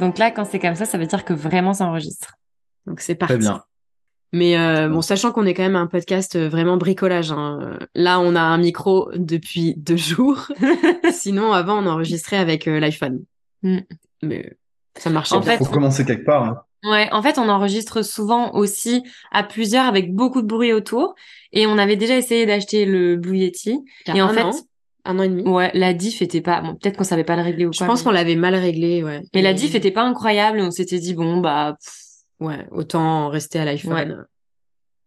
Donc là, quand c'est comme ça veut dire que vraiment ça enregistre. Donc c'est parti. Très bien. Mais bon, sachant qu'on est quand même un podcast vraiment bricolage. Hein. Là, on a un micro depuis 2 jours. Sinon, avant, on enregistrait avec l'iPhone. Mm. Mais ça marchait. Faut commencer quelque part. Hein. Ouais, en fait, on enregistre souvent aussi à plusieurs avec beaucoup de bruit autour. Et on avait déjà essayé d'acheter le Blue Yeti. Et en fait... Un an et demi. Ouais, la diff était pas... Bon, peut-être qu'on savait pas le régler ou quoi. Je pense qu'on l'avait mal réglé, ouais. Et la diff était pas incroyable, on s'était dit, bon, bah... ouais, autant rester à l'iPhone. Ouais.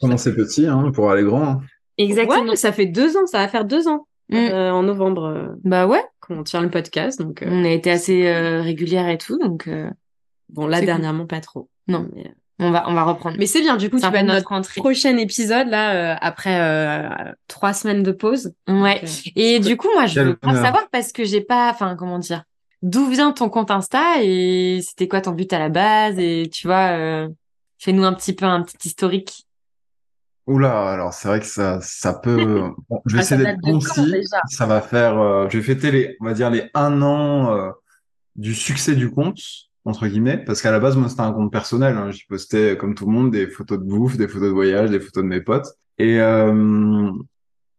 Commencer petit, hein, pour aller grand. Hein. Exactement. Ouais, ça fait 2 ans, ça va faire 2 ans. Mm. En novembre. Bah ouais. Qu'on tient le podcast, donc... On a été assez régulière et tout, donc... Bon, là, dernièrement, cool. Pas trop. Non, mais... On va reprendre. Mais c'est bien, du coup, tu vas être notre prochain épisode, là, après 3 semaines de pause. Ouais. Okay. Et du coup, moi, je veux pas savoir parce que j'ai pas, enfin, comment dire, d'où vient ton compte Insta et c'était quoi ton but à la base et tu vois, fais-nous un petit historique. Oula, alors c'est vrai que ça peut... Bon, je vais essayer d'être concis. Ça va faire... je vais fêter, on va dire, les 1 an du succès du compte. Entre guillemets, parce qu'à la base, moi, c'était un compte personnel. Hein. J'y postais, comme tout le monde, des photos de bouffe, des photos de voyage, des photos de mes potes. Et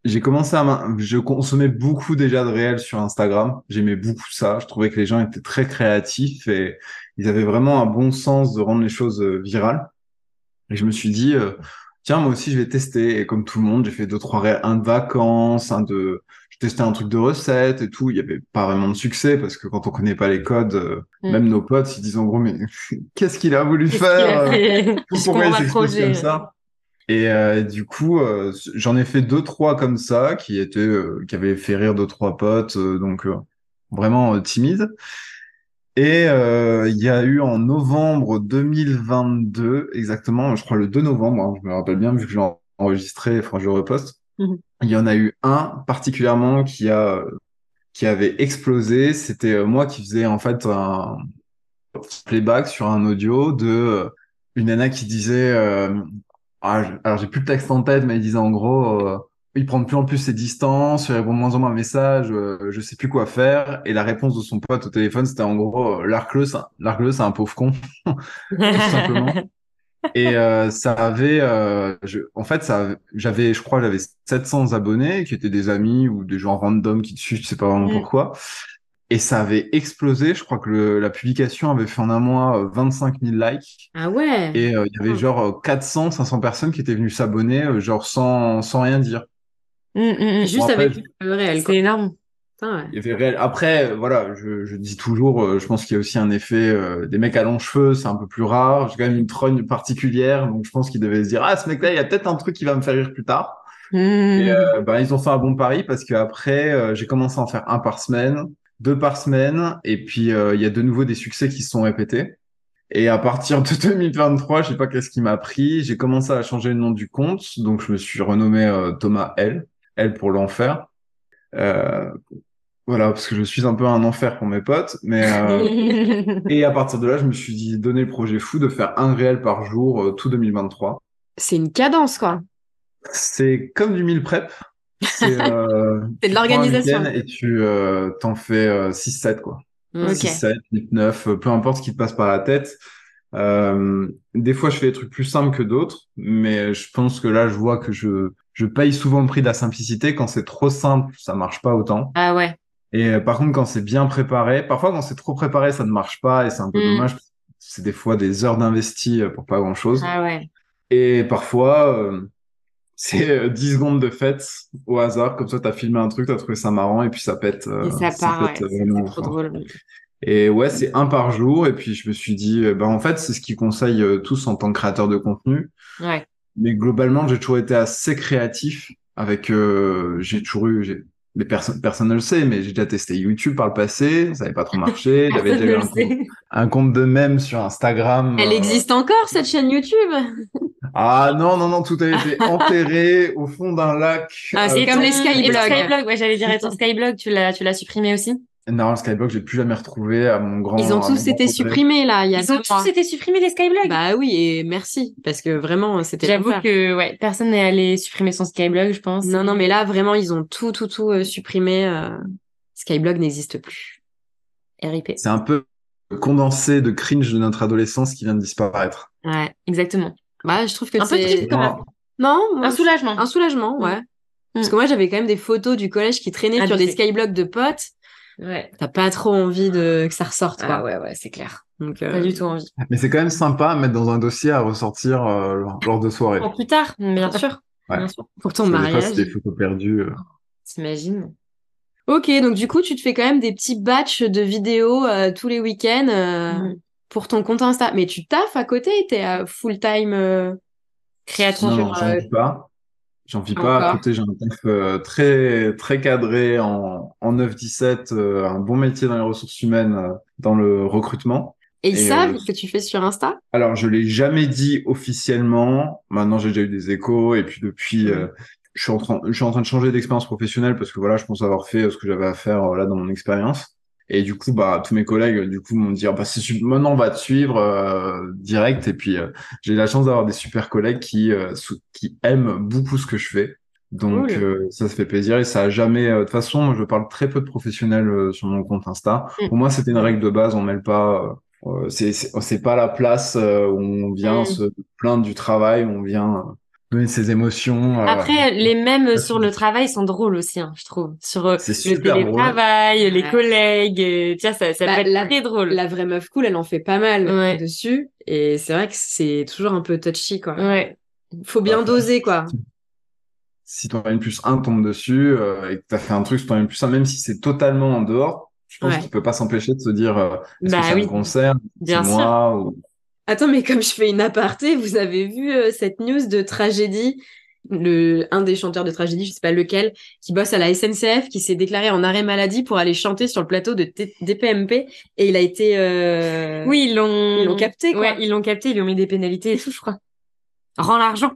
j'ai commencé je consommais beaucoup déjà de réels sur Instagram. J'aimais beaucoup ça. Je trouvais que les gens étaient très créatifs et ils avaient vraiment un bon sens de rendre les choses virales. Et je me suis dit, tiens, moi aussi, je vais tester. Et comme tout le monde, j'ai fait 2-3 réels, un de vacances, un de... Testé un truc de recette et tout, il n'y avait pas vraiment de succès parce que quand on ne connaît pas les codes, même nos potes, ils disent en gros, mais qu'est-ce qu'il a voulu faire? Pourquoi il s'expose comme ça? Et du coup, j'en ai fait 2-3 comme ça qui avaient fait rire 2-3 potes, donc vraiment timides. Et il y a eu en novembre 2022, exactement, je crois le 2 novembre, hein, je me rappelle bien vu que j'ai enregistré, enfin je reposte. Il y en a eu un particulièrement qui avait explosé. C'était moi qui faisais en fait un playback sur un audio de une nana qui disait alors j'ai plus le texte en tête, mais elle disait en gros il prend de plus en plus ses distances, il répond de moins en moins à mes messages, je sais plus quoi faire. Et la réponse de son pote au téléphone, c'était en gros l'arcleux c'est un pauvre con tout simplement. Et ça avait, j'avais, je crois, j'avais 700 abonnés qui étaient des amis ou des gens random qui te suivent, je sais pas vraiment pourquoi. Et ça avait explosé. Je crois que la publication avait fait en un mois 25 000 likes. Ah ouais. Et il y avait genre 500 personnes qui étaient venues s'abonner, genre sans rien dire. Juste bon, après, avec le réel. C'est énorme. Il y avait réel. Après, voilà, je dis toujours, je pense qu'il y a aussi un effet des mecs à longs cheveux, c'est un peu plus rare. J'ai quand même une trogne particulière, donc je pense qu'ils devaient se dire, ah, ce mec-là, il y a peut-être un truc qui va me faire rire plus tard. Et ils ont fait un bon pari parce qu'après, j'ai commencé à en faire 1 par semaine, 2 par semaine, et puis il y a de nouveau des succès qui se sont répétés. Et à partir de 2023, je sais pas qu'est-ce qui m'a pris, j'ai commencé à changer le nom du compte, donc je me suis renommé ThomaHell, L pour l'enfer. Voilà, parce que je suis un peu un enfer pour mes potes, mais et à partir de là, je me suis dit donner le projet fou de faire 1 réel par jour tout 2023. C'est une cadence, quoi. C'est comme du meal prep. C'est de l'organisation. Et tu t'en fais 6-7, quoi. Okay. 6-7, 8-9, peu importe ce qui te passe par la tête. Des fois, je fais des trucs plus simples que d'autres, mais je pense que là, je vois que je paye souvent le prix de la simplicité. Quand c'est trop simple, ça marche pas autant. Ah ouais. Et par contre, quand c'est bien préparé, parfois quand c'est trop préparé, ça ne marche pas et c'est un peu dommage. C'est des fois des heures d'investi pour pas grand-chose. Ah ouais. Et parfois, c'est 10 secondes de fête au hasard. Comme ça, t'as filmé un truc, t'as trouvé ça marrant et puis ça pète. Et ça part, pète, ouais. C'est trop drôle. Et ouais, c'est 1 par jour. Et puis, je me suis dit, en fait, c'est ce qu'ils conseillent tous en tant que créateur de contenu. Ouais. Mais globalement, j'ai toujours été assez créatif avec... personne ne le sait, mais j'ai déjà testé YouTube par le passé, ça n'avait pas trop marché. J'avais déjà eu un compte de mèmes sur Instagram. Elle existe encore, cette chaîne YouTube? Ah non, non, non, tout a été enterré au fond d'un lac. Ah, c'est comme les Skyblog. Ouais, j'allais dire, ton Skyblog, tu l'as supprimé aussi? Non, le Skyblog, je l'ai plus jamais retrouvé à mon grand... Ils ont tous été supprimés, là, il y a Ils ont tous été supprimés, les Skyblogs? Bah oui, et merci, parce que vraiment, c'était... J'avoue que ouais, personne n'est allé supprimer son Skyblog, je pense. Non, non, mais là, vraiment, ils ont tout supprimé. Skyblog n'existe plus. RIP. C'est un peu condensé de cringe de notre adolescence qui vient de disparaître. Ouais, exactement. Bah, je trouve que un c'est... Un peu triste, quand même. Non, moi, un soulagement. Un soulagement, ouais. Parce que moi, j'avais quand même des photos du collège qui traînaient sur des Skyblogs de potes. Ouais. T'as pas trop envie que ça ressorte, quoi. Ah ouais, ouais, c'est clair. Donc, pas du tout envie. Mais c'est quand même sympa à mettre dans un dossier à ressortir lors de soirées. Pour plus tard, bien sûr. Ouais. Bien sûr. Pour ton mariage. Des fois, c'est des photos perdues. T'imagines. Ok, donc du coup, tu te fais quand même des petits batchs de vidéos tous les week-ends pour ton compte Insta. Mais tu taffes à côté, t'es à full-time créateur. Non, j'en vis pas. J'en vis pas. À côté, j'ai un taf très, très cadré en 9-17, un bon métier dans les ressources humaines, dans le recrutement. Et ils savent ce que tu fais sur Insta? Alors, je l'ai jamais dit officiellement. Maintenant, j'ai déjà eu des échos. Et puis, depuis, je suis en train de changer d'expérience professionnelle parce que voilà, je pense avoir fait ce que j'avais à faire là dans mon expérience. Et du coup, bah, tous mes collègues, du coup, m'ont dit, bah, c'est super, maintenant, on va te suivre, direct. Et puis, j'ai la chance d'avoir des super collègues qui aiment beaucoup ce que je fais. Donc, cool. Ça se fait plaisir et ça a jamais, de toute façon, je parle très peu de professionnels sur mon compte Insta. Pour moi, c'était une règle de base. On mêle pas, c'est pas la place où on vient se plaindre du travail, on vient donner ses émotions. Après, les mèmes sur le travail sont drôles aussi, hein, je trouve. Sur le télétravail, les collègues, tiens, ça peut être très drôle. La vraie meuf cool, elle en fait pas mal dessus. Et c'est vrai que c'est toujours un peu touchy, quoi. Ouais. Faut bien doser, quoi. Si ton N+1 tombe dessus et que t'as fait un truc sur ton N+1, même si c'est totalement en dehors, je pense qu'il peut pas s'empêcher de se dire est-ce que c'est un concert, bien sûr. Moi, ou... Attends, mais comme je fais une aparté, vous avez vu cette news de Tragédie, un des chanteurs de Tragédie, je sais pas lequel, qui bosse à la SNCF, qui s'est déclaré en arrêt maladie pour aller chanter sur le plateau de DPMP, et il a été... Oui, ils l'ont capté, quoi. Ouais, ils l'ont capté, ils lui ont mis des pénalités et tout, je crois. Rends l'argent.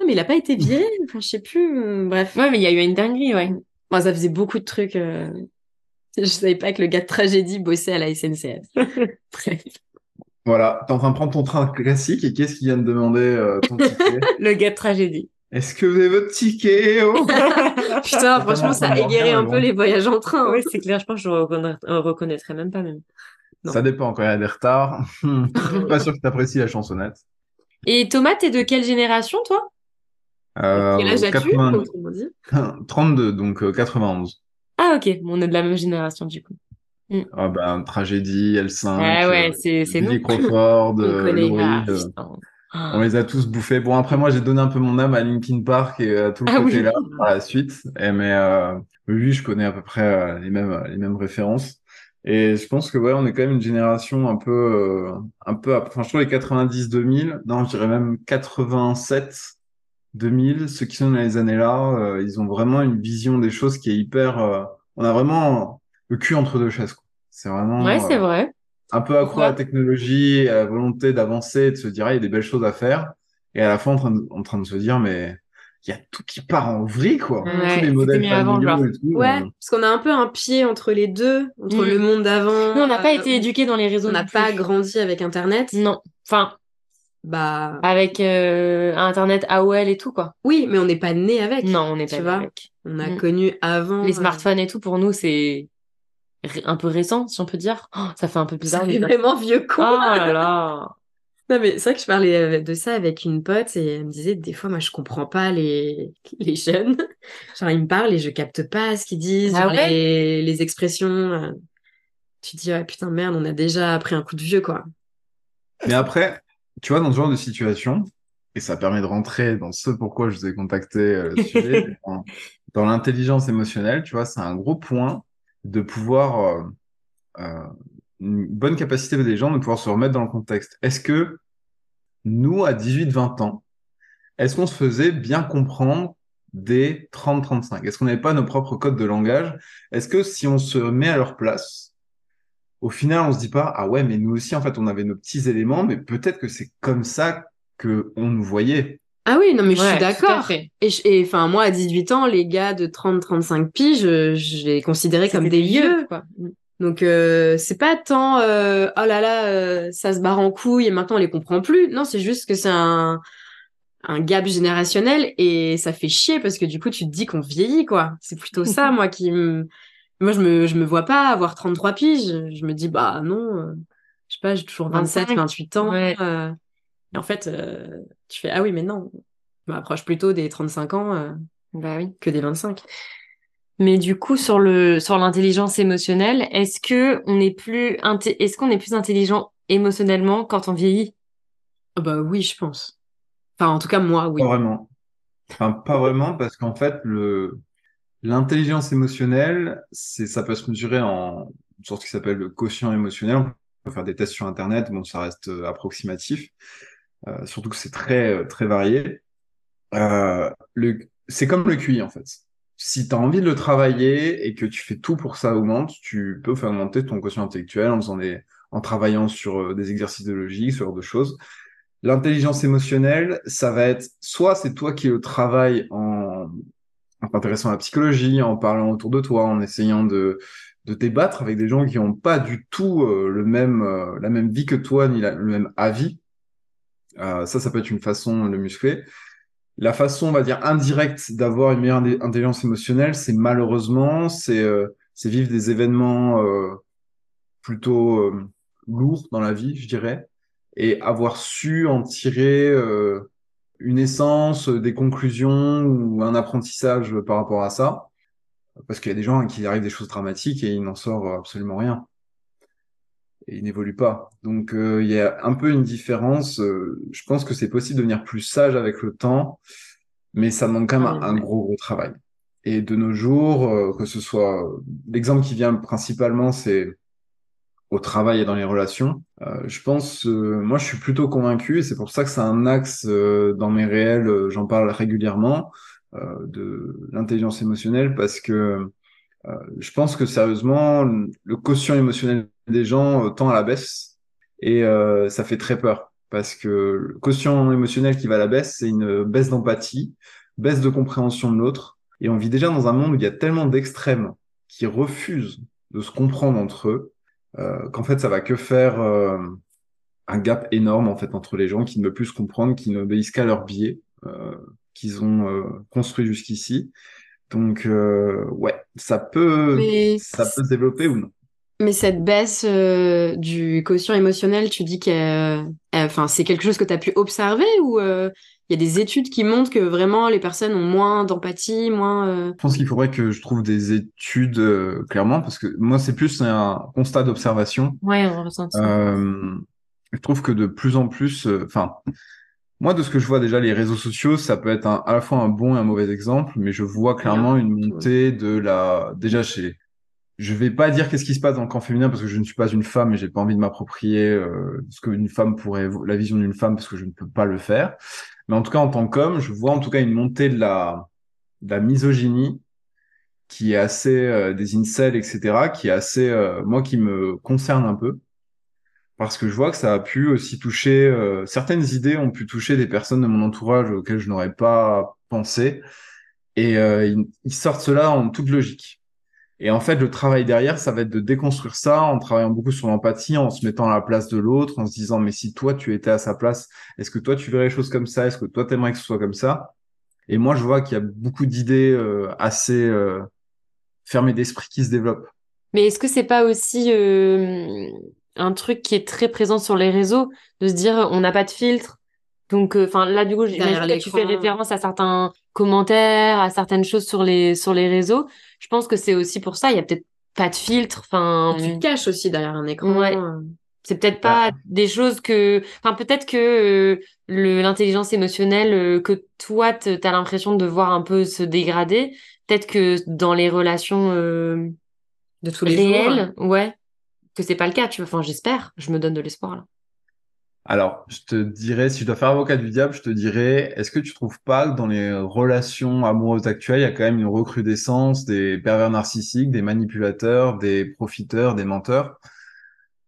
Non, mais il a pas été viré, enfin, je sais plus, bref. Ouais, mais il y a eu une dinguerie, ouais. Bon, ça faisait beaucoup de trucs. Je savais pas que le gars de Tragédie bossait à la SNCF. Bref. Voilà, t'es en train de prendre ton train classique et qu'est-ce qu'il vient de demander ton ticket? Le gars de Tragédie. Est-ce que vous avez votre ticket? Putain, franchement, ça a égaré un peu les voyages en train. Oui, c'est clair, je pense que je reconnaîtrais même pas. Même. Non. Ça dépend, quand il y a des retards. Pas sûr que t'apprécies la chansonnette. Et Thomas, t'es de quelle génération, toi? Quel âge as-tu, comme on dit? 32, donc 91. Ah ok, bon, on est de la même génération du coup. Ah ben, Tragédie, L5, c'est Billy Crawford, Laurie, on les a tous bouffés. Bon, après moi j'ai donné un peu mon âme à Linkin Park et à tout le côté là par la suite, mais oui, je connais à peu près les mêmes références. Et je pense que on est quand même une génération un peu enfin, je trouve les 90-2000, non, je dirais même 87-2000, ceux qui sont dans les années-là, ils ont vraiment une vision des choses qui est hyper... on a vraiment... le cul entre deux chaises, quoi. C'est vraiment... Ouais, c'est vrai. Un peu accro à la technologie, à la volonté d'avancer, de se dire, il y a des belles choses à faire. Et à la fois, en train de se dire, mais il y a tout qui part en vrille, quoi. Ouais, tous les modèles familiaux et tout. Ouais, parce qu'on a un peu un pied entre les deux, entre le monde d'avant. Non, on n'a pas été éduqués dans les réseaux. On n'a pas grandi avec Internet. Non. Enfin... bah... avec Internet, AOL et tout, quoi. Oui, mais on n'est pas nés avec. Non, on n'est pas nés avec. On a connu avant... les smartphones et tout, pour nous, c'est... un peu récent, si on peut dire. Oh, ça fait un peu bizarre. C'est vraiment vieux con. Oh là là. Non, mais c'est vrai que je parlais de ça avec une pote et elle me disait, des fois, moi, je comprends pas les jeunes. Genre, ils me parlent et je capte pas ce qu'ils disent, les expressions. Tu te dis, ouais, putain, merde, on a déjà pris un coup de vieux, quoi. Mais après, tu vois, dans ce genre de situation, et ça permet de rentrer dans ce pourquoi je vous ai contacté le sujet, dans l'intelligence émotionnelle, tu vois, c'est un gros point de pouvoir une bonne capacité des gens de pouvoir se remettre dans le contexte. Est-ce que nous, à 18-20 ans, est-ce qu'on se faisait bien comprendre dès 30-35 ? Est-ce qu'on n'avait pas nos propres codes de langage ? Est-ce que si on se met à leur place, au final, on se dit pas, ah ouais, mais nous aussi, en fait, on avait nos petits éléments, mais peut-être que c'est comme ça que on nous voyait. Ah oui, non, mais je suis d'accord. Et enfin, moi, à 18 ans, les gars de 30-35 piges, je les considérais comme des vieux, quoi. Donc, c'est pas tant, oh là là, ça se barre en couille et maintenant on les comprend plus. Non, c'est juste que c'est un gap générationnel et ça fait chier parce que du coup, tu te dis qu'on vieillit, quoi. C'est plutôt ça, moi, qui me... Moi, je me vois pas avoir 33 piges. Je me dis, bah non, je sais pas, j'ai toujours 27, 28 ans. Ouais. Et en fait, tu fais, ah oui, mais non, je m'approche plutôt des 35 ans bah oui, que des 25. Mais du coup, sur l'intelligence émotionnelle, est-ce qu'on est plus intelligent émotionnellement quand on vieillit? Bah oui, je pense. Enfin, en tout cas, moi, oui. Pas vraiment. Enfin, pas vraiment, parce qu'en fait, l'intelligence émotionnelle, ça peut se mesurer en une sorte qui s'appelle le quotient émotionnel. On peut faire des tests sur Internet, bon, ça reste approximatif. Surtout que c'est très, très varié. C'est comme le QI, en fait. Si tu as envie de le travailler et que tu fais tout pour que ça augmente, tu peux faire monter ton quotient intellectuel en travaillant sur des exercices de logique, ce genre de choses. L'intelligence émotionnelle, ça va être soit c'est toi qui le travailles en t'intéressant à la psychologie, en parlant autour de toi, en essayant de débattre avec des gens qui n'ont pas du tout la même vie que toi, ni le même avis. Ça peut être une façon de le muscler. La façon, on va dire, indirecte d'avoir une meilleure intelligence émotionnelle, c'est malheureusement, c'est vivre des événements plutôt lourds dans la vie, je dirais, et avoir su en tirer une essence, des conclusions ou un apprentissage par rapport à ça. Parce qu'il y a des gens à qui arrivent des choses dramatiques et ils n'en sortent absolument rien. Et ils n'évoluent pas. Donc, il y a un peu une différence. Je pense que c'est possible de devenir plus sage avec le temps, mais ça demande quand même un gros travail. Et de nos jours, que ce soit... L'exemple qui vient principalement, c'est au travail et dans les relations. Je pense... moi, je suis plutôt convaincu, et c'est pour ça que c'est un axe dans mes réels, j'en parle régulièrement, de l'intelligence émotionnelle, parce que je pense que sérieusement, le quotient émotionnel des gens tend à la baisse et ça fait très peur parce que le quotient émotionnel qui va à la baisse, c'est une baisse d'empathie, baisse de compréhension de l'autre. Et on vit déjà dans un monde où il y a tellement d'extrêmes qui refusent de se comprendre entre eux qu'en fait, ça va que faire un gap énorme en fait entre les gens qui ne veulent plus se comprendre, qui n'obéissent qu'à leurs biais qu'ils ont construits jusqu'ici. Donc, ouais, ça peut se développer ou non. Mais cette baisse du quotient émotionnel, tu dis que c'est quelque chose que tu as pu observer ou il y a des études qui montrent que vraiment les personnes ont moins d'empathie, moins... Je pense qu'il faudrait que je trouve des études, clairement, parce que moi, c'est plus un constat d'observation. Ouais, on ressent ça. Je trouve que de plus en plus... moi, de ce que je vois déjà, les réseaux sociaux, ça peut être à la fois un bon et un mauvais exemple, mais je vois clairement une montée de la... Déjà, je vais pas dire qu'est-ce qui se passe dans le camp féminin parce que je ne suis pas une femme et j'ai pas envie de m'approprier la vision d'une femme parce que je ne peux pas le faire. Mais en tout cas, en tant qu'homme, je vois en tout cas une montée de la misogynie qui est assez des incels, etc., qui est assez moi qui me concerne un peu parce que je vois que ça a pu aussi toucher certaines idées ont pu toucher des personnes de mon entourage auxquelles je n'aurais pas pensé et ils sortent cela en toute logique. Et en fait, le travail derrière, ça va être de déconstruire ça en travaillant beaucoup sur l'empathie, en se mettant à la place de l'autre, en se disant « mais si toi, tu étais à sa place, est-ce que toi, tu verrais les choses comme ça? Est-ce que toi, t'aimerais que ce soit comme ça ?» Et moi, je vois qu'il y a beaucoup d'idées assez fermées d'esprit qui se développent. Mais est-ce que c'est pas aussi un truc qui est très présent sur les réseaux, de se dire « on n'a pas de filtre ». Donc, là, du coup, j'imagine que tu fais référence à certains commentaires, à certaines choses sur les réseaux. Je pense que c'est aussi pour ça, il y a peut-être pas de filtre. Tu te caches aussi derrière un écran. Ouais. C'est peut-être pas des choses que... Enfin, peut-être que l'intelligence émotionnelle que toi, t'as l'impression de voir un peu se dégrader. Peut-être que dans les relations de tous les réelles, jours, ouais, que c'est pas le cas. Enfin, j'espère. Je me donne de l'espoir, là. Alors, je te dirais, si je dois faire avocat du diable, je te dirais, est-ce que tu trouves pas que dans les relations amoureuses actuelles, il y a quand même une recrudescence des pervers narcissiques, des manipulateurs, des profiteurs, des menteurs?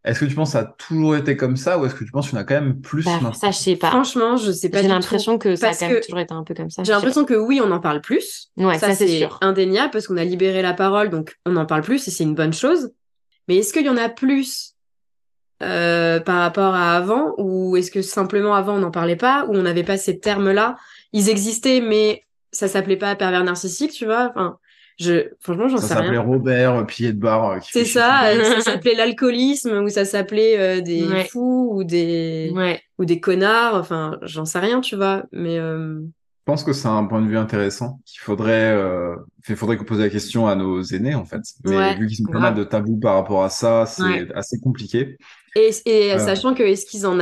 Est-ce que tu penses que ça a toujours été comme ça ou est-ce que tu penses qu'il y en a quand même plus maintenant ? Ça, je sais pas. Franchement, je sais pas. J'ai l'impression que ça a quand même toujours été un peu comme ça. J'ai l'impression que oui, on en parle plus. Ouais, ça c'est sûr. Indéniable parce qu'on a libéré la parole, donc on en parle plus et c'est une bonne chose. Mais est-ce qu'il y en a plus par rapport à avant ou est-ce que simplement avant on n'en parlait pas ou on n'avait pas ces termes-là ? Ils existaient, mais ça s'appelait pas pervers narcissique, tu vois ? Enfin, franchement, j'en sais rien. Ça s'appelait Robert, pilier de bar. C'est ça, ça s'appelait l'alcoolisme, ou ça s'appelait des fous, ou des connards, enfin, j'en sais rien, tu vois, mais... Je pense que c'est un point de vue intéressant, qu'il faudrait... faudrait qu'on pose la question à nos aînés, en fait. Mais vu qu'ils ont pas mal de tabous par rapport à ça, c'est assez compliqué. Et sachant que est-ce qu'ils en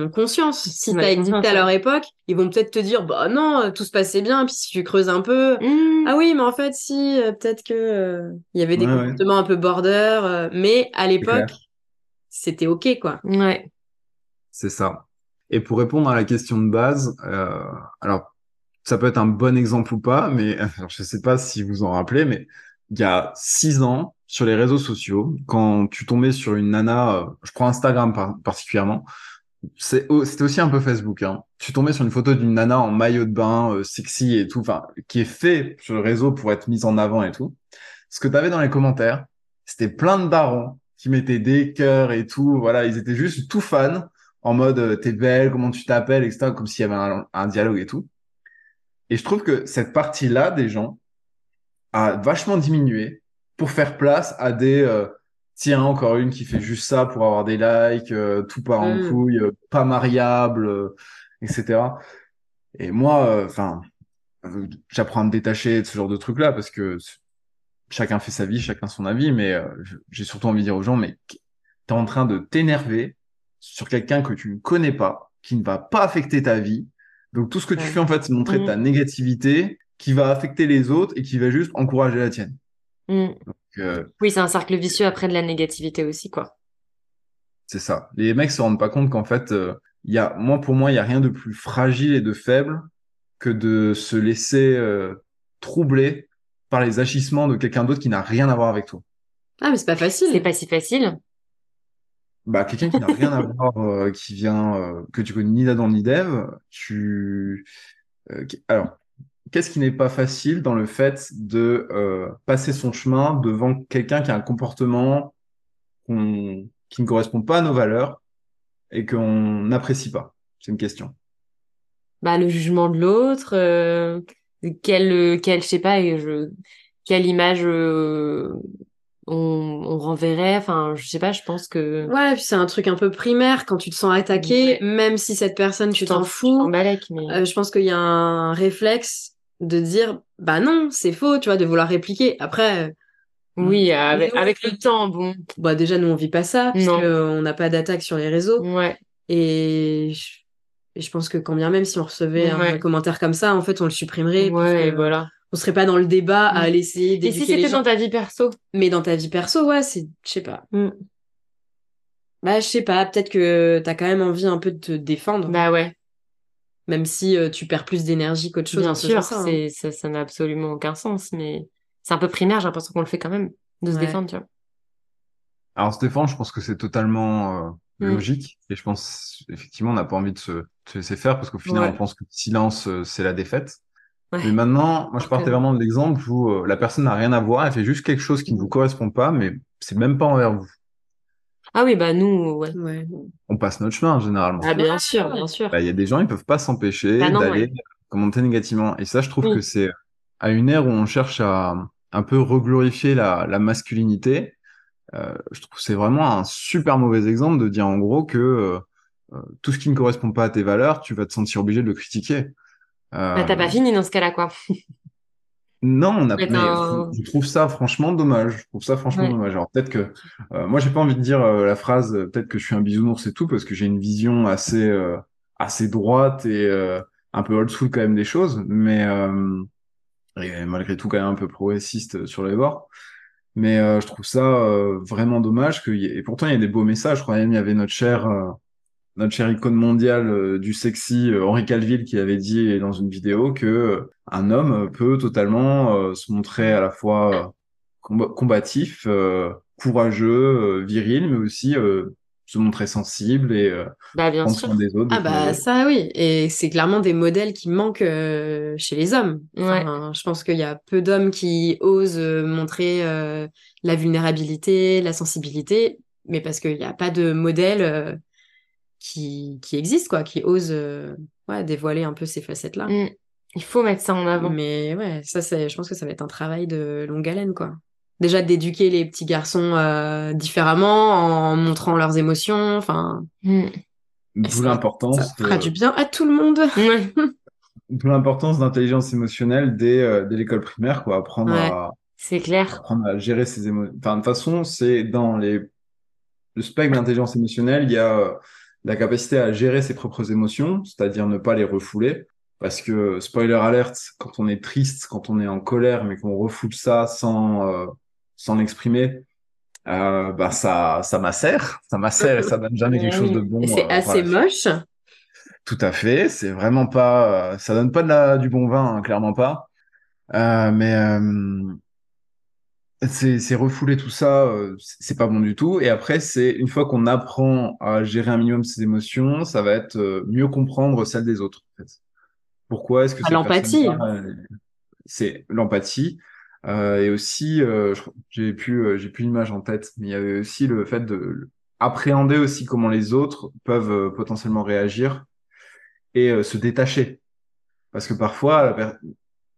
ont conscience ? Si t'as existé à leur époque, ils vont peut-être te dire bah non, tout se passait bien. Puis si tu creuses un peu, ah oui, mais en fait si, peut-être que il y avait des comportements un peu border, mais à l'époque c'était ok quoi. Ouais. C'est ça. Et pour répondre à la question de base, alors ça peut être un bon exemple ou pas, mais je sais pas si vous en rappelez, mais il y a 6 ans. Sur les réseaux sociaux, quand tu tombais sur une nana, je prends Instagram particulièrement, c'était aussi un peu Facebook, hein. Tu tombais sur une photo d'une nana en maillot de bain, sexy et tout, enfin, qui est fait sur le réseau pour être mise en avant et tout. Ce que t'avais dans les commentaires, c'était plein de darons qui mettaient des cœurs et tout, voilà, ils étaient juste tout fans, en mode t'es belle, comment tu t'appelles, etc., comme s'il y avait un dialogue et tout. Et je trouve que cette partie-là des gens a vachement diminué pour faire place à des tiens, encore une qui fait juste ça pour avoir des likes, tout part en couille, pas mariable, etc. Et moi, j'apprends à me détacher de ce genre de truc-là parce que chacun fait sa vie, chacun son avis, mais j'ai surtout envie de dire aux gens, mais t'es en train de t'énerver sur quelqu'un que tu ne connais pas, qui ne va pas affecter ta vie. Donc tout ce que tu fais, en fait, c'est montrer ta négativité qui va affecter les autres et qui va juste encourager la tienne. Donc, oui, c'est un cercle vicieux après de la négativité aussi, quoi. C'est ça. Les mecs se rendent pas compte qu'en fait, pour moi, il n'y a rien de plus fragile et de faible que de se laisser troubler par les agissements de quelqu'un d'autre qui n'a rien à voir avec toi. Ah, mais c'est pas facile. C'est pas si facile. Bah, quelqu'un qui n'a rien à voir, qui vient, que tu connais ni d'Adam ni d'Ève, alors. Qu'est-ce qui n'est pas facile dans le fait de passer son chemin devant quelqu'un qui a un comportement qui ne correspond pas à nos valeurs et qu'on n'apprécie pas? C'est une question. Bah, le jugement de l'autre, quelle image on renverrait, enfin, je sais pas, je pense que... Ouais, puis c'est un truc un peu primaire, quand tu te sens attaqué, même si cette personne, tu t'en fous, je pense qu'il y a un réflexe de dire bah non c'est faux, tu vois, de vouloir répliquer après avec le temps. Bon bah déjà nous on vit pas ça parce qu'on n'a pas d'attaque sur les réseaux et je pense que quand bien même si on recevait un commentaire comme ça, en fait on le supprimerait et voilà, on serait pas dans le débat à essayer d'éduquer les gens. Et si c'était dans ta vie perso, mais dans ta vie perso c'est je sais pas bah je sais pas, peut-être que t'as quand même envie un peu de te défendre même si tu perds plus d'énergie qu'autre chose. Bien sûr, ça n'a absolument aucun sens, mais c'est un peu primaire, j'ai l'impression qu'on le fait quand même, de se défendre, tu vois. Alors se défendre, je pense que c'est totalement logique, et je pense, effectivement, on n'a pas envie de se laisser faire, parce qu'au final, on pense que le silence, c'est la défaite. Ouais. Mais maintenant, moi, je partais vraiment de l'exemple où la personne n'a rien à voir, elle fait juste quelque chose qui ne vous correspond pas, mais c'est même pas envers vous. Ah oui, bah nous, on passe notre chemin, généralement. Ah bien sûr, bien sûr. Bah, y a des gens, ils peuvent pas s'empêcher d'aller commenter négativement. Et ça, je trouve que c'est à une ère où on cherche à un peu reglorifier la masculinité. Je trouve que c'est vraiment un super mauvais exemple de dire en gros que tout ce qui ne correspond pas à tes valeurs, tu vas te sentir obligé de le critiquer. Bah t'as pas fini dans ce cas-là, quoi. Non, je trouve ça franchement dommage. Je trouve ça franchement dommage. Alors peut-être que moi j'ai pas envie de dire la phrase peut-être que je suis un bisounours et tout parce que j'ai une vision assez droite et un peu old school quand même des choses, mais et malgré tout quand même un peu progressiste sur les bords. Mais je trouve ça vraiment dommage et pourtant il y a des beaux messages. Je crois même il y avait notre chère icône mondiale du sexy, Henri Calville, qui avait dit dans une vidéo que un homme peut totalement se montrer à la fois combatif, courageux, viril, mais aussi se montrer sensible et prendre soin des autres. Ah bah les... ça oui, et c'est clairement des modèles qui manquent chez les hommes. Enfin, ouais. Je pense qu'il y a peu d'hommes qui osent montrer la vulnérabilité, la sensibilité, mais parce qu'il n'y a pas de modèle qui existe, quoi, qui ose dévoiler un peu ces facettes-là. Mm. Il faut mettre ça en avant. Mais ouais, ça, c'est, je pense que ça va être un travail de longue haleine, quoi. Déjà, d'éduquer les petits garçons différemment, en montrant leurs émotions, enfin... Mm. D'où l'importance... Ça fera du bien à tout le monde. D'où l'importance d'intelligence émotionnelle dès l'école primaire, quoi. Apprendre à... C'est clair. Apprendre à gérer ses émotions. Enfin, de toute façon, c'est dans le spectre d'intelligence émotionnelle, il y a la capacité à gérer ses propres émotions, c'est-à-dire ne pas les refouler. Parce que, spoiler alert, quand on est triste, quand on est en colère, mais qu'on refoule ça sans l'exprimer, ça macère et ça donne jamais quelque chose de bon. Et c'est assez moche. Tout à fait, c'est vraiment pas... ça donne pas du bon vin, hein, clairement pas. C'est refoulé tout ça, c'est pas bon du tout. Et après, c'est une fois qu'on apprend à gérer un minimum ses émotions, ça va être mieux comprendre celles des autres, en fait. Pourquoi est-ce que l'empathie. C'est l'empathie. Et aussi, j'ai plus l'image en tête, mais il y avait aussi le fait de appréhender aussi comment les autres peuvent potentiellement réagir et se détacher. Parce que parfois,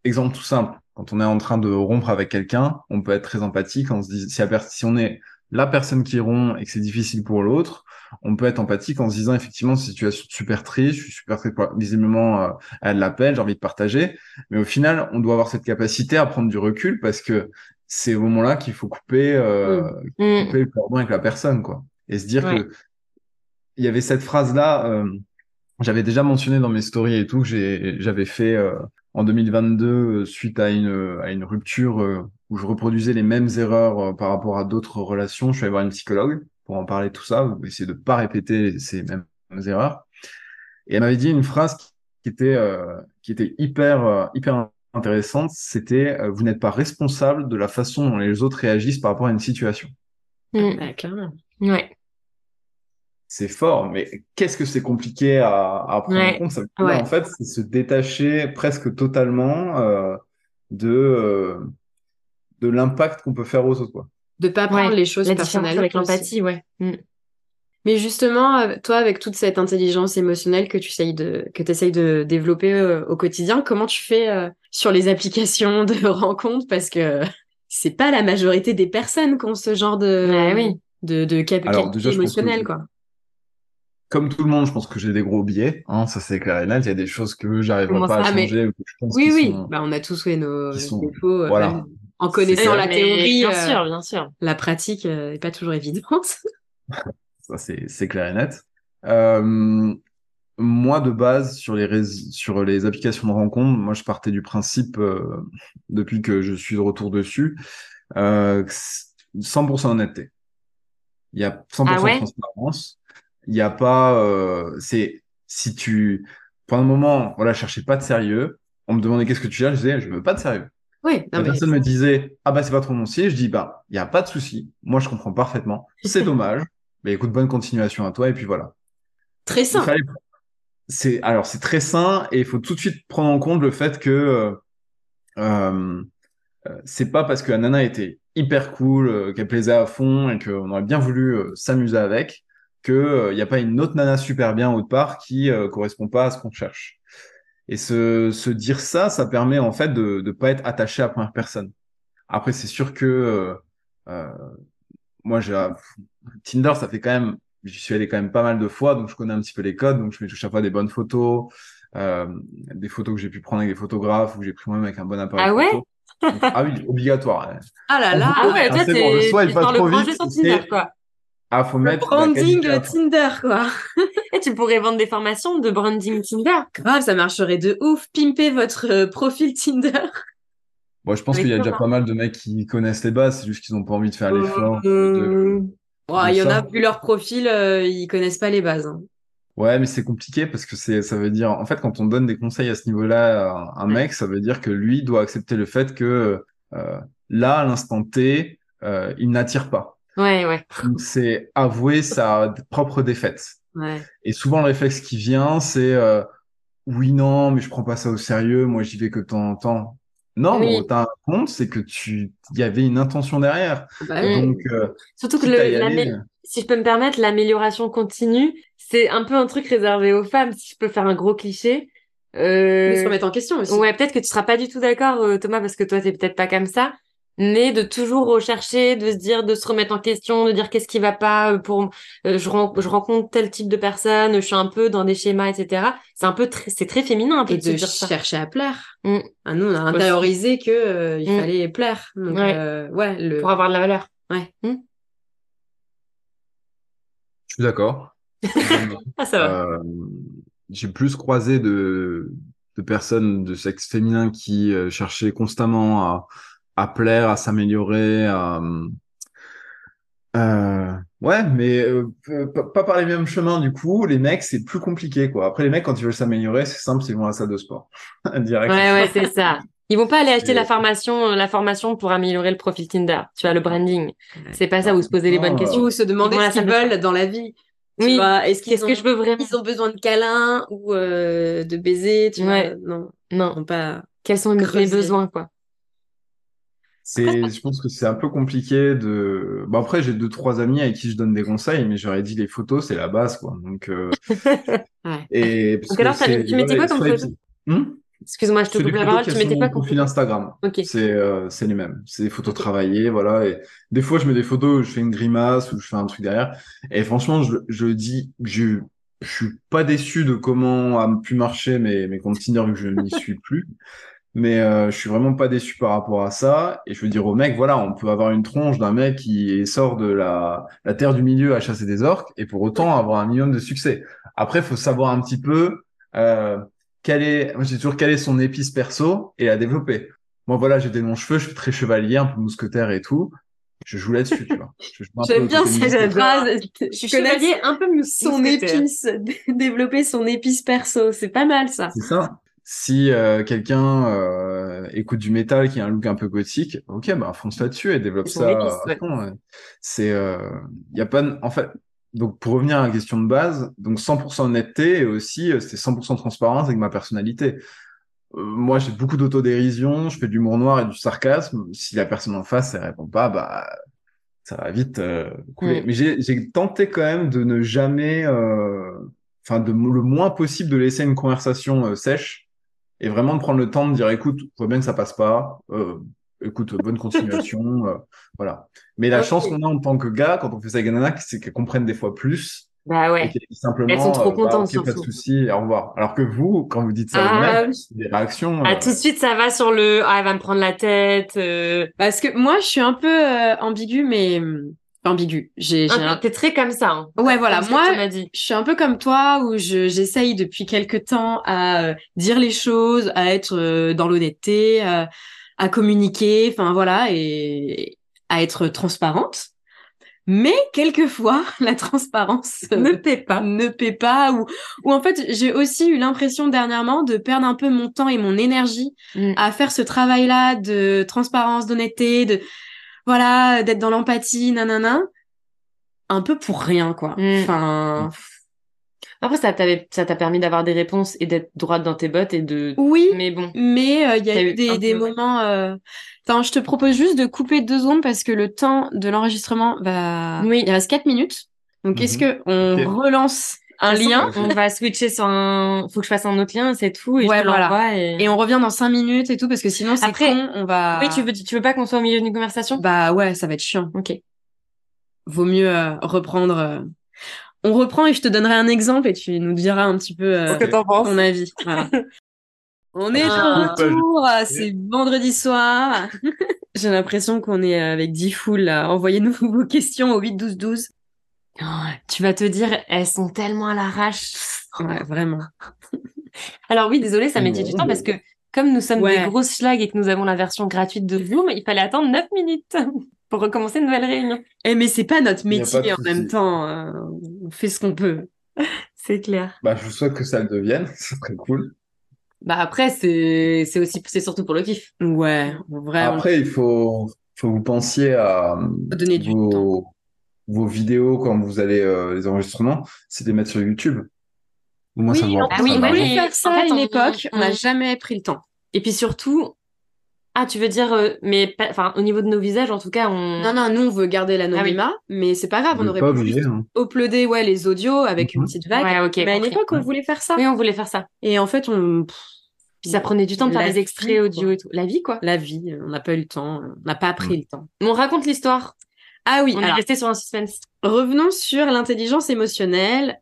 exemple tout simple, quand on est en train de rompre avec quelqu'un, on peut être très empathique. On se dit, si on est la personne qui rompt et que c'est difficile pour l'autre, on peut être empathique en se disant effectivement situation super triste, je suis super triste, visiblement elle a de la peine, j'ai envie de partager, mais au final on doit avoir cette capacité à prendre du recul parce que c'est au moment-là qu'il faut couper le cordon avec la personne, quoi, et se dire que il y avait cette phrase là, j'avais déjà mentionné dans mes stories et tout, que j'avais fait en 2022 suite à une rupture où je reproduisais les mêmes erreurs par rapport à d'autres relations. Je suis allé voir une psychologue pour en parler de tout ça, essayer de pas répéter ces mêmes erreurs. Et elle m'avait dit une phrase qui était hyper intéressante, c'était « Vous n'êtes pas responsable de la façon dont les autres réagissent par rapport à une situation. » Clairement. Ouais. C'est fort, mais qu'est-ce que c'est compliqué à prendre en compte. Ça veut dire, en fait, c'est se détacher presque totalement de l'impact qu'on peut faire aux autres, quoi. De pas prendre les choses personnelles avec l'empathie, Mais justement, toi, avec toute cette intelligence émotionnelle que tu essayes de développer au quotidien, comment tu fais sur les applications de rencontres, parce que c'est pas la majorité des personnes qui ont ce genre de capacité émotionnelle, quoi. Comme tout le monde, je pense que j'ai des gros biais, hein, ça c'est clair et net. Il y a des choses que j'arriverai pas à changer. On a tous nos défauts. Voilà. En connaissant la théorie, bien sûr. La pratique n'est pas toujours évidente. Ça, c'est clair et net. Moi, de base, sur les applications de rencontre, moi, je partais du principe, depuis que je suis de retour dessus, 100% honnêteté. Il y a 100% de transparence. Il n'y a pas... Pour un moment, voilà, je ne cherchais pas de sérieux. On me demandait qu'est-ce que tu cherches, je disais, je ne veux pas de sérieux. Personne me disait, c'est pas trop mon style. Je dis, il n'y a pas de souci. Moi, je comprends parfaitement. C'est dommage. Mais écoute, bonne continuation à toi. Et puis voilà. Très sain. C'est très sain. Et il faut tout de suite prendre en compte le fait que c'est pas parce que la nana était hyper cool, qu'elle plaisait à fond et qu'on aurait bien voulu s'amuser avec, qu'il n'y a pas une autre nana super bien autre part qui correspond pas à ce qu'on cherche. Et se dire ça permet en fait de pas être attaché à la première personne. Après, c'est sûr que moi, Tinder, ça fait quand même... J'y suis allé quand même pas mal de fois, donc je connais un petit peu les codes, donc je mets chaque fois des bonnes photos, des photos que j'ai pu prendre avec des photographes, ou que j'ai pris moi-même avec un bon appareil photo. Donc, obligatoire. Toi, t'es dans le projet sur Tinder, quoi. Faut mettre branding Tinder, quoi. Et tu pourrais vendre des formations de branding Tinder. Grave, ça marcherait de ouf. Pimper votre profil Tinder. Bon, je pense qu'il y a déjà pas mal de mecs qui connaissent les bases, c'est juste qu'ils n'ont pas envie de faire l'effort. Il y en a, vu leur profil, ils connaissent pas les bases. Hein. Ouais, mais c'est compliqué parce que ça veut dire... En fait, quand on donne des conseils à ce niveau-là à un mec, ça veut dire que lui doit accepter le fait que là, à l'instant T, il n'attire pas. Ouais, ouais. Donc, c'est avouer sa propre défaite. Ouais. Et souvent, le réflexe qui vient, c'est oui, non, mais je prends pas ça au sérieux, moi, j'y vais que de temps en temps. Non, oui. Bon, t'as un compte, c'est que il y avait une intention derrière. Bah, oui. Donc, surtout que si je peux me permettre, l'amélioration continue, c'est un peu un truc réservé aux femmes, si je peux faire un gros cliché. Mais se remettre en question aussi. Ouais, peut-être que tu seras pas du tout d'accord, Thomas, parce que toi, t'es peut-être pas comme ça, mais de toujours rechercher, de se dire, de se remettre en question, de dire qu'est-ce qui va pas, je rencontre tel type de personne, je suis un peu dans des schémas, etc. C'est un peu c'est très féminin, un peu, et de chercher à plaire. Mm. Ah, nous, on a intériorisé que il fallait plaire. Donc, ouais. Pour avoir de la valeur. Ouais. Mm. Je suis d'accord. Ah, ça va. J'ai plus croisé de personnes de sexe féminin qui cherchaient constamment à plaire, à s'améliorer, pas par les mêmes chemins, du coup. Les mecs, c'est plus compliqué, quoi. Après, les mecs, quand ils veulent s'améliorer, c'est simple, ils vont à la salle de sport. Direct. Ouais, c'est ça. Ils vont pas aller acheter la formation pour améliorer le profil Tinder. Tu vois, le branding. C'est pas ça, ou se poser les bonnes questions. Ou se demander ce qu'ils veulent dans la vie. Oui. Vois, qu'est-ce que je veux vraiment? Ils ont besoin de câlins ou de baisers, tu vois. Non, pas. Quels sont mes besoins, quoi? Je pense que c'est un peu compliqué de. Bon, après, j'ai 2-3 amis avec qui je donne des conseils, mais j'aurais dit les photos, c'est la base, quoi. Donc. Ouais. Et parce donc alors, tu mettais quoi comme photo? Excuse-moi, je te coupe la parole. Tu mettais quoi comme profil Instagram? Ok. C'est les mêmes. C'est des photos travaillées, voilà. Et des fois, je mets des photos où je fais une grimace ou je fais un truc derrière. Et franchement, je dis, je suis pas déçu de comment a pu marcher mes comptes Tinder vu que je n'y suis plus. Mais je suis vraiment pas déçu par rapport à ça. Et je veux dire au mec, voilà, on peut avoir une tronche d'un mec qui sort de la terre du milieu à chasser des orques et pour autant avoir un minimum de succès. Après, faut savoir un petit peu quelle est son épice perso et la développer. Moi, voilà, j'ai des longs cheveux, je suis très chevalier, un peu mousquetaire et tout. Je joue là-dessus, tu vois. J'aime bien cette phrase. Je chevalier, un peu mousquetaire. Son épice, développer son épice perso, c'est pas mal ça. C'est ça. Si quelqu'un écoute du métal qui a un look un peu gothique, ok, bah fonce là-dessus et développe ça. Y a pas en fait. Donc pour revenir à la question de base, donc 100% honnêteté et aussi c'est 100% transparence avec ma personnalité. Moi j'ai beaucoup d'autodérision, je fais de l'humour noir et du sarcasme. Si la personne en face elle répond pas, bah ça va vite couler. Mais j'ai tenté quand même de ne jamais, le moins possible de laisser une conversation sèche. Et vraiment de prendre le temps de dire, écoute, je vois bien que ça passe pas, écoute, bonne continuation, voilà. Mais la chance qu'on a en tant que gars, quand on fait ça avec les nanas, c'est qu'elles comprennent des fois plus. Bah ouais. Elles sont trop contentes, surtout. Pas de soucis, au revoir. Alors que vous, quand vous dites ça aux mecs, des réactions. Tout de suite, ça va sur le, elle va me prendre la tête, Parce que moi, je suis un peu ambiguë, mais ambiguë. T'es très comme ça, hein. Ouais, voilà. Moi, je suis un peu comme toi, où j'essaye depuis quelque temps à dire les choses, à être dans l'honnêteté, à communiquer, enfin voilà, et à être transparente. Mais quelquefois, la transparence ne paie pas, ou en fait, j'ai aussi eu l'impression dernièrement de perdre un peu mon temps et mon énergie à faire ce travail-là de transparence, d'honnêteté, d'être dans l'empathie, nanana, un peu pour rien, quoi. Enfin, après ça t'a permis d'avoir des réponses et d'être droite dans tes bottes et de. Oui. Mais bon. Mais il y a eu des moments. Attends, je te propose juste de couper 2 secondes parce que le temps de l'enregistrement va. Oui. Il reste 4 minutes. Donc est-ce que on relance un lien? On va switcher sur un. Faut que je fasse un autre lien, c'est tout. Et je te l'envoie. Et on revient dans 5 minutes et tout parce que sinon c'est con. On va. Oui, tu veux pas qu'on soit au milieu d'une conversation? Bah ouais, ça va être chiant. Ok. Vaut mieux reprendre. On reprend et je te donnerai un exemple et tu nous diras un petit peu ton avis. Voilà. On est de retour, c'est vendredi soir. J'ai l'impression qu'on est avec 10 foules là. Envoyez-nous vos questions au 8-12-12. Oh, tu vas te dire, elles sont tellement à l'arrache. Ouais, vraiment. Alors oui, désolée, ça mettait du temps parce que comme nous sommes des grosses schlags et que nous avons la version gratuite de Zoom, il fallait attendre 9 minutes. Pour recommencer une nouvelle réunion. Mais c'est pas notre métier en même temps. On fait ce qu'on peut. C'est clair. Bah, je vous souhaite que ça le devienne. C'est très cool. Bah après, c'est surtout pour le kiff. Ouais, en vrai. Après, il faut vous pensiez à donner du temps. Vos vidéos quand vous allez les enregistrements, c'est de les mettre sur YouTube. Moi, ça me rend. Oui, on voulait faire ça à une époque, on n'a jamais pris le temps. Et puis surtout, tu veux dire, mais enfin, au niveau de nos visages, en tout cas, on. Non, nous on veut garder l'anonymat, mais c'est pas grave, on aurait pu uploader les audios avec une petite vague. Ouais, okay, mais à une époque, on voulait faire ça. Oui, on voulait faire ça. Et en fait, on. Puis ça prenait du temps de faire des extraits audio et tout. La vie, quoi. La vie, on n'a pas eu le temps, on n'a pas pris le temps. On raconte l'histoire. Ah oui, on est resté sur un suspense. Revenons sur l'intelligence émotionnelle.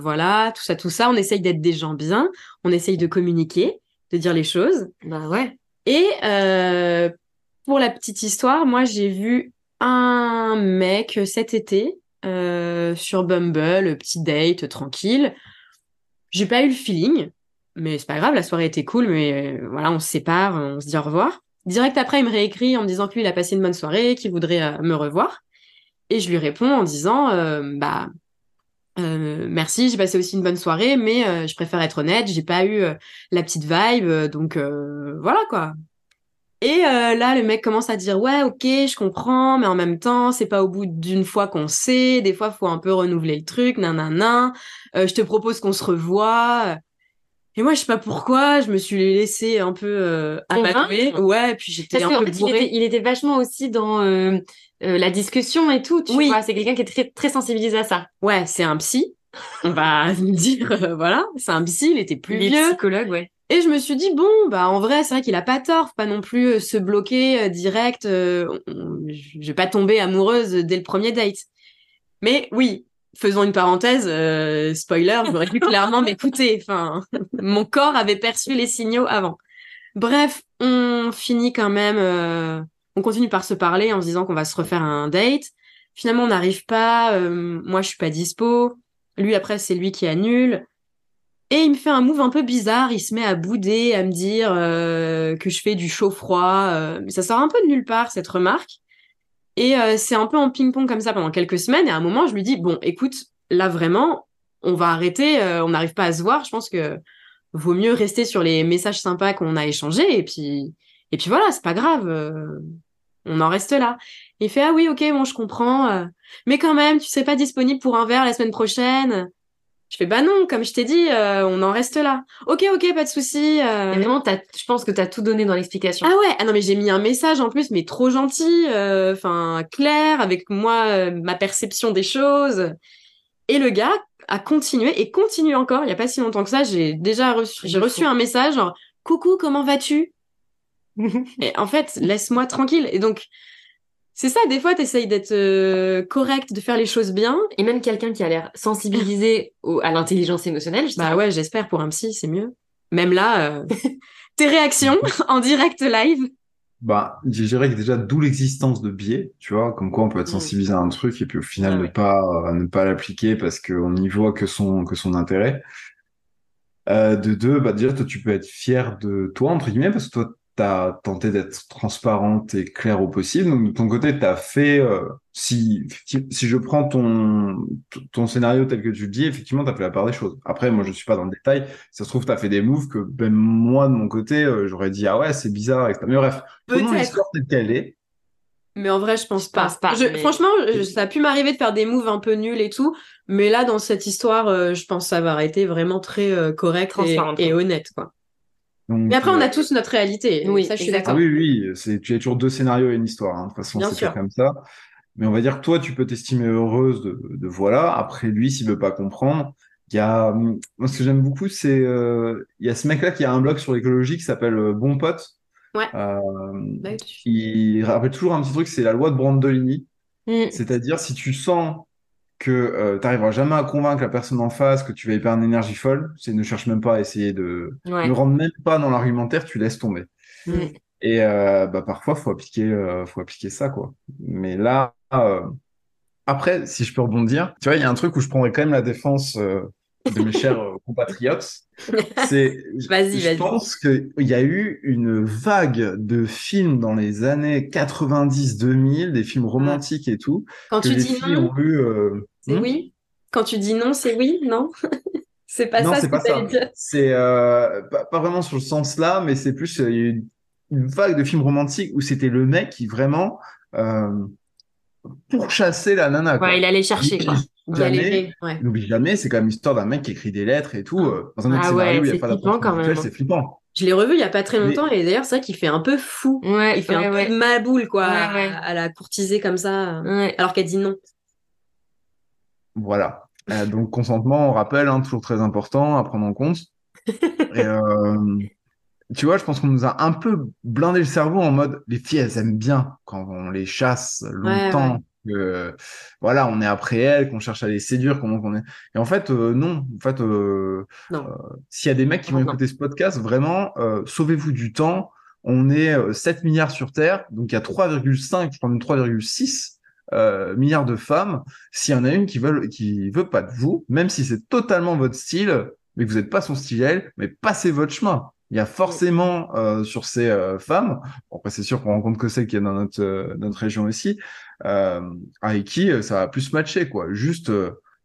Voilà, tout ça. On essaye d'être des gens bien. On essaye de communiquer, de dire les choses. Bah ouais. Et pour la petite histoire, moi, j'ai vu un mec cet été sur Bumble, petit date, tranquille. J'ai pas eu le feeling, mais c'est pas grave, la soirée était cool. Mais voilà, on se sépare, on se dit au revoir. Direct après, il me réécrit en me disant que lui, il a passé une bonne soirée, qu'il voudrait me revoir. Et je lui réponds en disant merci, j'ai passé aussi une bonne soirée, mais je préfère être honnête, j'ai pas eu la petite vibe, donc voilà quoi. Et là, le mec commence à dire ouais, ok, je comprends, mais en même temps, c'est pas au bout d'une fois qu'on sait, des fois, faut un peu renouveler le truc, nanana, je te propose qu'on se revoie. Et moi, je sais pas pourquoi, je me suis laissée un peu abattre. Ouais, puis j'étais un peu bourrée. Il était vachement aussi dans la discussion et tout, tu vois. C'est quelqu'un qui est très, très sensibilisé à ça. Ouais, c'est un psy. On va dire, voilà, c'est un psy, il était plus vieux. Il est psychologue, ouais. Et je me suis dit, bon, bah en vrai, c'est vrai qu'il a pas tort, faut pas non plus se bloquer direct. Je vais pas tomber amoureuse dès le premier date. Mais oui. Faisons une parenthèse, spoiler, j'aurais dû clairement m'écouter. Enfin, mon corps avait perçu les signaux avant. Bref, on finit quand même... on continue par se parler en se disant qu'on va se refaire un date. Finalement, on n'arrive pas. Moi, je suis pas dispo. Lui, après, c'est lui qui annule. Et il me fait un move un peu bizarre. Il se met à bouder, à me dire que je fais du chaud-froid. Mais ça sort un peu de nulle part, cette remarque. Et c'est un peu en ping-pong comme ça pendant quelques semaines. Et à un moment, je lui dis, bon, écoute, là, vraiment, on va arrêter. On n'arrive pas à se voir. Je pense que vaut mieux rester sur les messages sympas qu'on a échangés. Et puis voilà, c'est pas grave. On en reste là. Et il fait, ah oui, ok, bon, je comprends. Mais quand même, tu serais pas disponible pour un verre la semaine prochaine? Je fais, bah non, comme je t'ai dit, on en reste là. Ok, pas de souci. Et vraiment, je pense que t'as tout donné dans l'explication. Ah ouais, non mais j'ai mis un message en plus, mais trop gentil, clair, avec moi, ma perception des choses. Et le gars a continué et continue encore. Il n'y a pas si longtemps que ça, j'ai reçu un message genre, coucou, comment vas-tu? Et en fait, laisse-moi tranquille. Et donc, c'est ça, des fois, t'essayes d'être correct, de faire les choses bien. Et même quelqu'un qui a l'air sensibilisé à l'intelligence émotionnelle, bah ouais, j'espère, pour un psy, c'est mieux. Même là, tes réactions en direct live. Bah, je dirais que déjà, d'où l'existence de biais, tu vois, comme quoi on peut être sensibilisé à un truc et puis au final ne pas l'appliquer parce qu'on n'y voit que son intérêt. De deux, bah déjà, toi, tu peux être fier de toi, entre guillemets, parce que toi, t'as tenté d'être transparente et claire au possible. Donc, de ton côté, t'as fait... si je prends ton scénario tel que tu le dis, effectivement, t'as fait la part des choses. Après, moi, je suis pas dans le détail. Ça se trouve, t'as fait des moves que même moi, de mon côté, j'aurais dit « Ah ouais, c'est bizarre, etc. » Mais bref, comment l'histoire telle qu'elle est. Mais en vrai, je pense pas. Franchement, ça a pu m'arriver de faire des moves un peu nuls et tout. Mais là, dans cette histoire, je pense que ça va été vraiment très correct et honnête, quoi. Donc, mais après, on a tous notre réalité. Oui, ça, je suis d'accord. Ah oui, tu as toujours deux scénarios et une histoire. De toute façon, c'est comme ça. Mais on va dire que toi, tu peux t'estimer heureuse de voilà. Après, lui, s'il ne veut pas comprendre, il y a... Moi, ce que j'aime beaucoup, c'est... Il y a ce mec-là qui a un blog sur l'écologie qui s'appelle Bon Pote. Ouais. Il rappelle toujours un petit truc, c'est la loi de Brandolini. C'est-à-dire, si tu sens que tu n'arriveras jamais à convaincre la personne en face, que tu vas y perdre une énergie folle, ne cherche même pas à essayer de... Ouais. Ne rentre même pas dans l'argumentaire, tu laisses tomber. Et parfois, faut appliquer ça, quoi. Mais là, après, si je peux rebondir, tu vois, il y a un truc où je prendrais quand même la défense de mes chers compatriotes. C'est... Vas-y. Je pense qu'il y a eu une vague de films dans les années 90-2000, des films romantiques et tout. Quand tu dis non, c'est oui. Quand tu dis non, c'est oui, non. C'est pas non, ça ce que tu as dit. C'est pas vraiment sur le sens là, mais c'est plus il y a eu une vague de films romantiques où c'était le mec qui vraiment pourchassait la nana. Quoi. Ouais, il allait chercher. N'oublie jamais, c'est quand même l'histoire d'un mec qui écrit des lettres et tout. Dans un autre scénario, il n'y a pas d'approfondissement, c'est flippant. Je l'ai revu il n'y a pas très longtemps et d'ailleurs, c'est vrai qu'il fait un peu fou. Ouais, il fait un peu maboule, quoi, à la courtiser comme ça, alors qu'elle dit non. Voilà. Donc, consentement, on rappelle, hein, toujours très important à prendre en compte. Et, tu vois, je pense qu'on nous a un peu blindé le cerveau en mode les filles, elles aiment bien quand on les chasse longtemps. Ouais, ouais. Que, voilà, on est après elles, qu'on cherche à les séduire, comment qu'on est. Et en fait, non. En fait, non. S'il y a des mecs qui vont écouter ce podcast, vraiment, sauvez-vous du temps. On est 7 milliards sur Terre, donc il y a 3,5, je crois même 3,6 milliards de femmes. S'il y en a une qui veut pas de vous, même si c'est totalement votre style, mais que vous n'êtes pas son style, mais passez votre chemin. Il y a forcément sur ces femmes, bon, après c'est sûr qu'on rencontre que celles qu'il y a dans notre région aussi, avec qui ça va plus matcher, quoi. Juste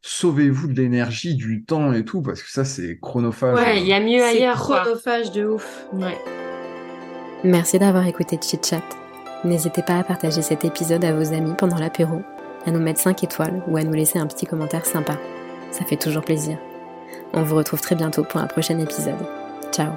sauvez-vous de l'énergie, du temps et tout, parce que ça c'est chronophage. Ouais, il y a mieux c'est ailleurs. Chronophage de ouf. Ouais. Merci d'avoir écouté Chitchat. N'hésitez pas à partager cet épisode à vos amis pendant l'apéro, à nous mettre 5 étoiles ou à nous laisser un petit commentaire sympa. Ça fait toujours plaisir. On vous retrouve très bientôt pour un prochain épisode. Ciao.